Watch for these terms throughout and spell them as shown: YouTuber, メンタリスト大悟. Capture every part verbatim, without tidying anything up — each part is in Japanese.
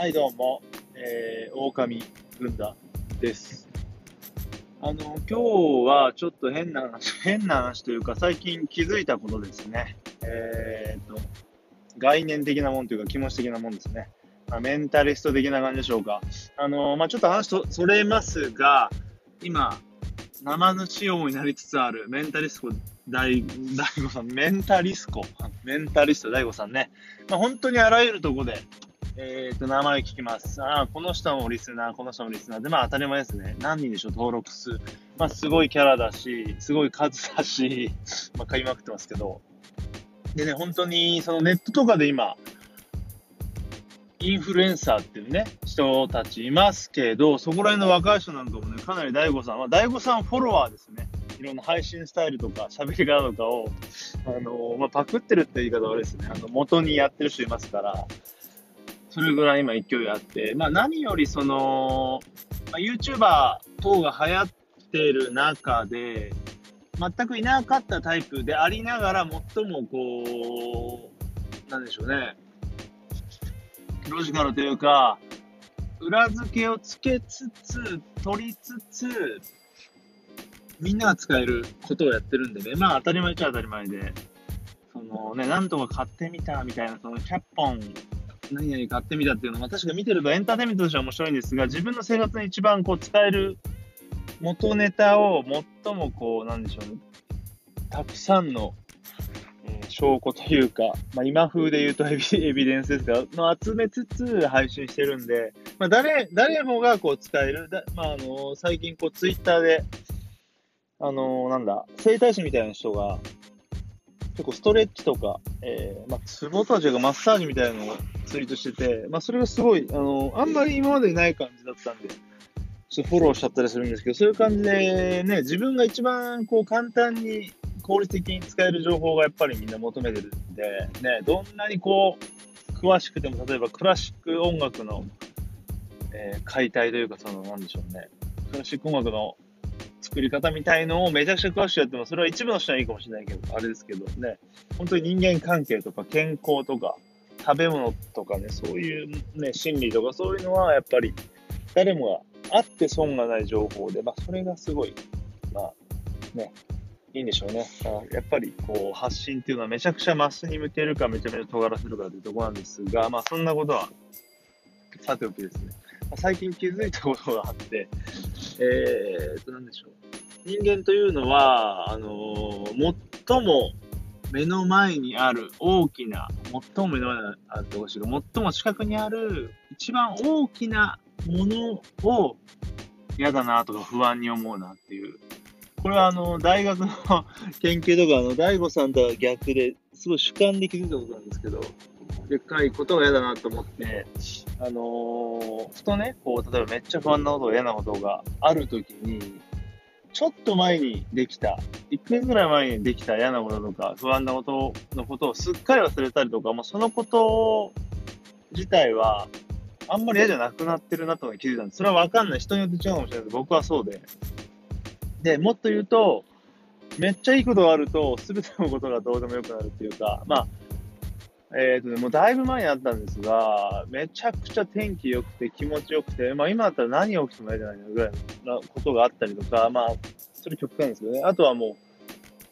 はいどうも、えー、狼軍団です。あの今日はちょっと変な話、変な話というか最近気づいたことですね。えー、っと概念的なもんというか気持ち的なもんですね。まあ、メンタリスト的な感じでしょうか。あのまあ、ちょっと話とそれますが、今生主王になりつつあるメンタリスト大悟さん、メンタリスコ、メンタリスト大悟さんね。まあ、本当にあらゆるところで。えーと、名前聞きます。ああ、この人もリスナー、この人もリスナーで、まあ当たり前ですね。何人でしょう、登録数。まあすごいキャラだし、すごい数だし、まあ買いまくってますけど。でね、本当に、そのネットとかで今、インフルエンサーっていうね、人たちいますけど、そこら辺の若い人なんかもね、かなり大悟さんは、まあ、大悟さんフォロワーですね。いろんな配信スタイルとか喋り方とかを、あの、まあパクってるって言い方はあれですね。あの、元にやってる人いますから、それぐらい今勢いあって、まあ何よりその、まあ、YouTuber 等が流行ってる中で、全くいなかったタイプでありながら、最もこう、なんでしょうね、ロジカルというか、裏付けをつけつつ、取りつつ、みんなが使えることをやってるんでね、まあ当たり前っちゃ当たり前で、そのね、なんとか買ってみたみたいな、そのひゃっぽん、何々買ってみたっていうのは確か見てるとエンターテインメントとしては面白いんですが、自分の生活に一番こう使える元ネタを最もこうなんでしょうね、たくさんの、えー、証拠というか、まあ、今風で言うとエビ、エビデンスですがの集めつつ配信してるんで、まあ、誰誰もがこう使えるだ、まああのー、最近こうツイッターであのー、なんだ整体師みたいな人が結構ストレッチとか、えーまあ、ツボとは違うマッサージみたいなのをツイートしてて、まあ、それがすごい、あの、あんまり今までにない感じだったんで、ちょっとフォローしちゃったりするんですけど、そういう感じでね、自分が一番こう簡単に効率的に使える情報がやっぱりみんな求めてるんで、ね、どんなにこう、詳しくても、例えばクラシック音楽の、えー、解体というか、その、なんでしょうね、クラシック音楽の作り方みたいのをめちゃくちゃ詳しくやっても、それは一部の人はいいかもしれないけど、あれですけどね、本当に人間関係とか健康とか、食べ物とかね、そういうね、心理とかそういうのはやっぱり誰もがあって損がない情報で、まあそれがすごい、まあね、いいんでしょうね。やっぱりこう発信っていうのはめちゃくちゃマスに向けるかめちゃめちゃ尖らせるかというところなんですが、まあそんなことはさておきですね。最近気づいたことがあって、えーっとなんでしょう。人間というのはあのー、最も目の前にある大きな、最も目の前にあるところが最も近くにある一番大きなものを嫌だなとか不安に思うなっていう。これはあの大学の研究とかあの大悟さんとは逆ですごい主観で気づいたことなんですけど、でっかいことが嫌だなと思って、あのー、ふとね、こう例えばめっちゃ不安なことが嫌なことがあるときに、ちょっと前にできた、いっかげつぐらい前にできた嫌なこととか不安なことのことをすっかり忘れたりとか、もうそのこと自体はあんまり嫌じゃなくなってるなと気づいたんです。それは分かんない、人によって違うかもしれないけど、僕はそうで、でもっと言うと、めっちゃいいことがあると全てのことがどうでもよくなるっていうか、まあえーとね、もうだいぶ前にあったんですが、めちゃくちゃ天気良くて気持ちよくて、まあ今だったら何起きてもいいじゃないのぐらいのことがあったりとか、まあ、それ極端ですけどね。あとはも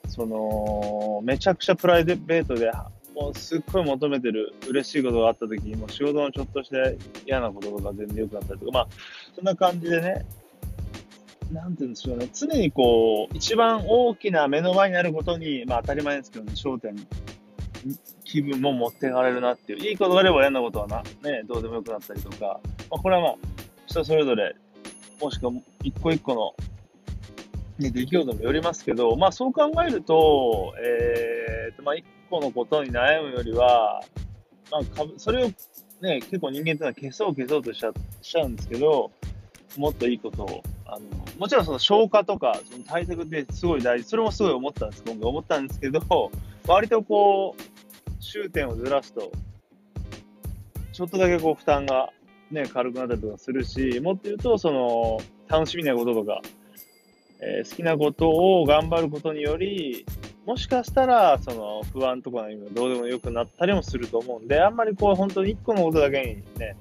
う、その、めちゃくちゃプライベートで、もうすっごい求めてる嬉しいことがあった時に、もう仕事のちょっとした嫌なこととか全然良くなったりとか、まあ、そんな感じでね、なんていうんでしょうね、常にこう、一番大きな目の前にあることに、まあ当たり前ですけどね、焦点に。気分も持っていかれるなっていう、いいことがあれば嫌なことはな、ね、どうでもよくなったりとか、まあ、これはまあ人それぞれ、もしくは一個一個の、ね、出来事もよりますけど、まあそう考えると、えーとまあ、一個のことに悩むよりは、まあ、それを、ね、結構人間っていうのは消そう消そうとしちゃ、しちゃうんですけど、もっといいことを、あのもちろんその消化とかその対策ってすごい大事、それもすごい思ったんです、今回思ったんですけど、割とこう、終点をずらすと、ちょっとだけこう負担が、ね、軽くなったりとかするし、もっと言うと、その、楽しみなこととか、えー、好きなことを頑張ることにより、もしかしたら、その、不安とかの意味がどうでもよくなったりもすると思うんで、あんまりこう、本当に一個のことだけにね、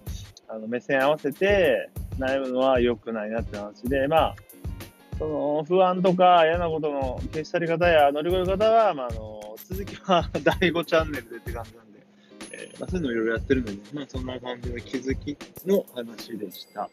あの目線合わせて悩むのは良くないなって話で、まあその不安とか嫌なことの消し去り方や乗り越え方は、まあ、あの続きはだいごチャンネルでって感じなんで、えーまあ、そういうのいろいろやってるので、まあ、そんな感じの気づきの話でした。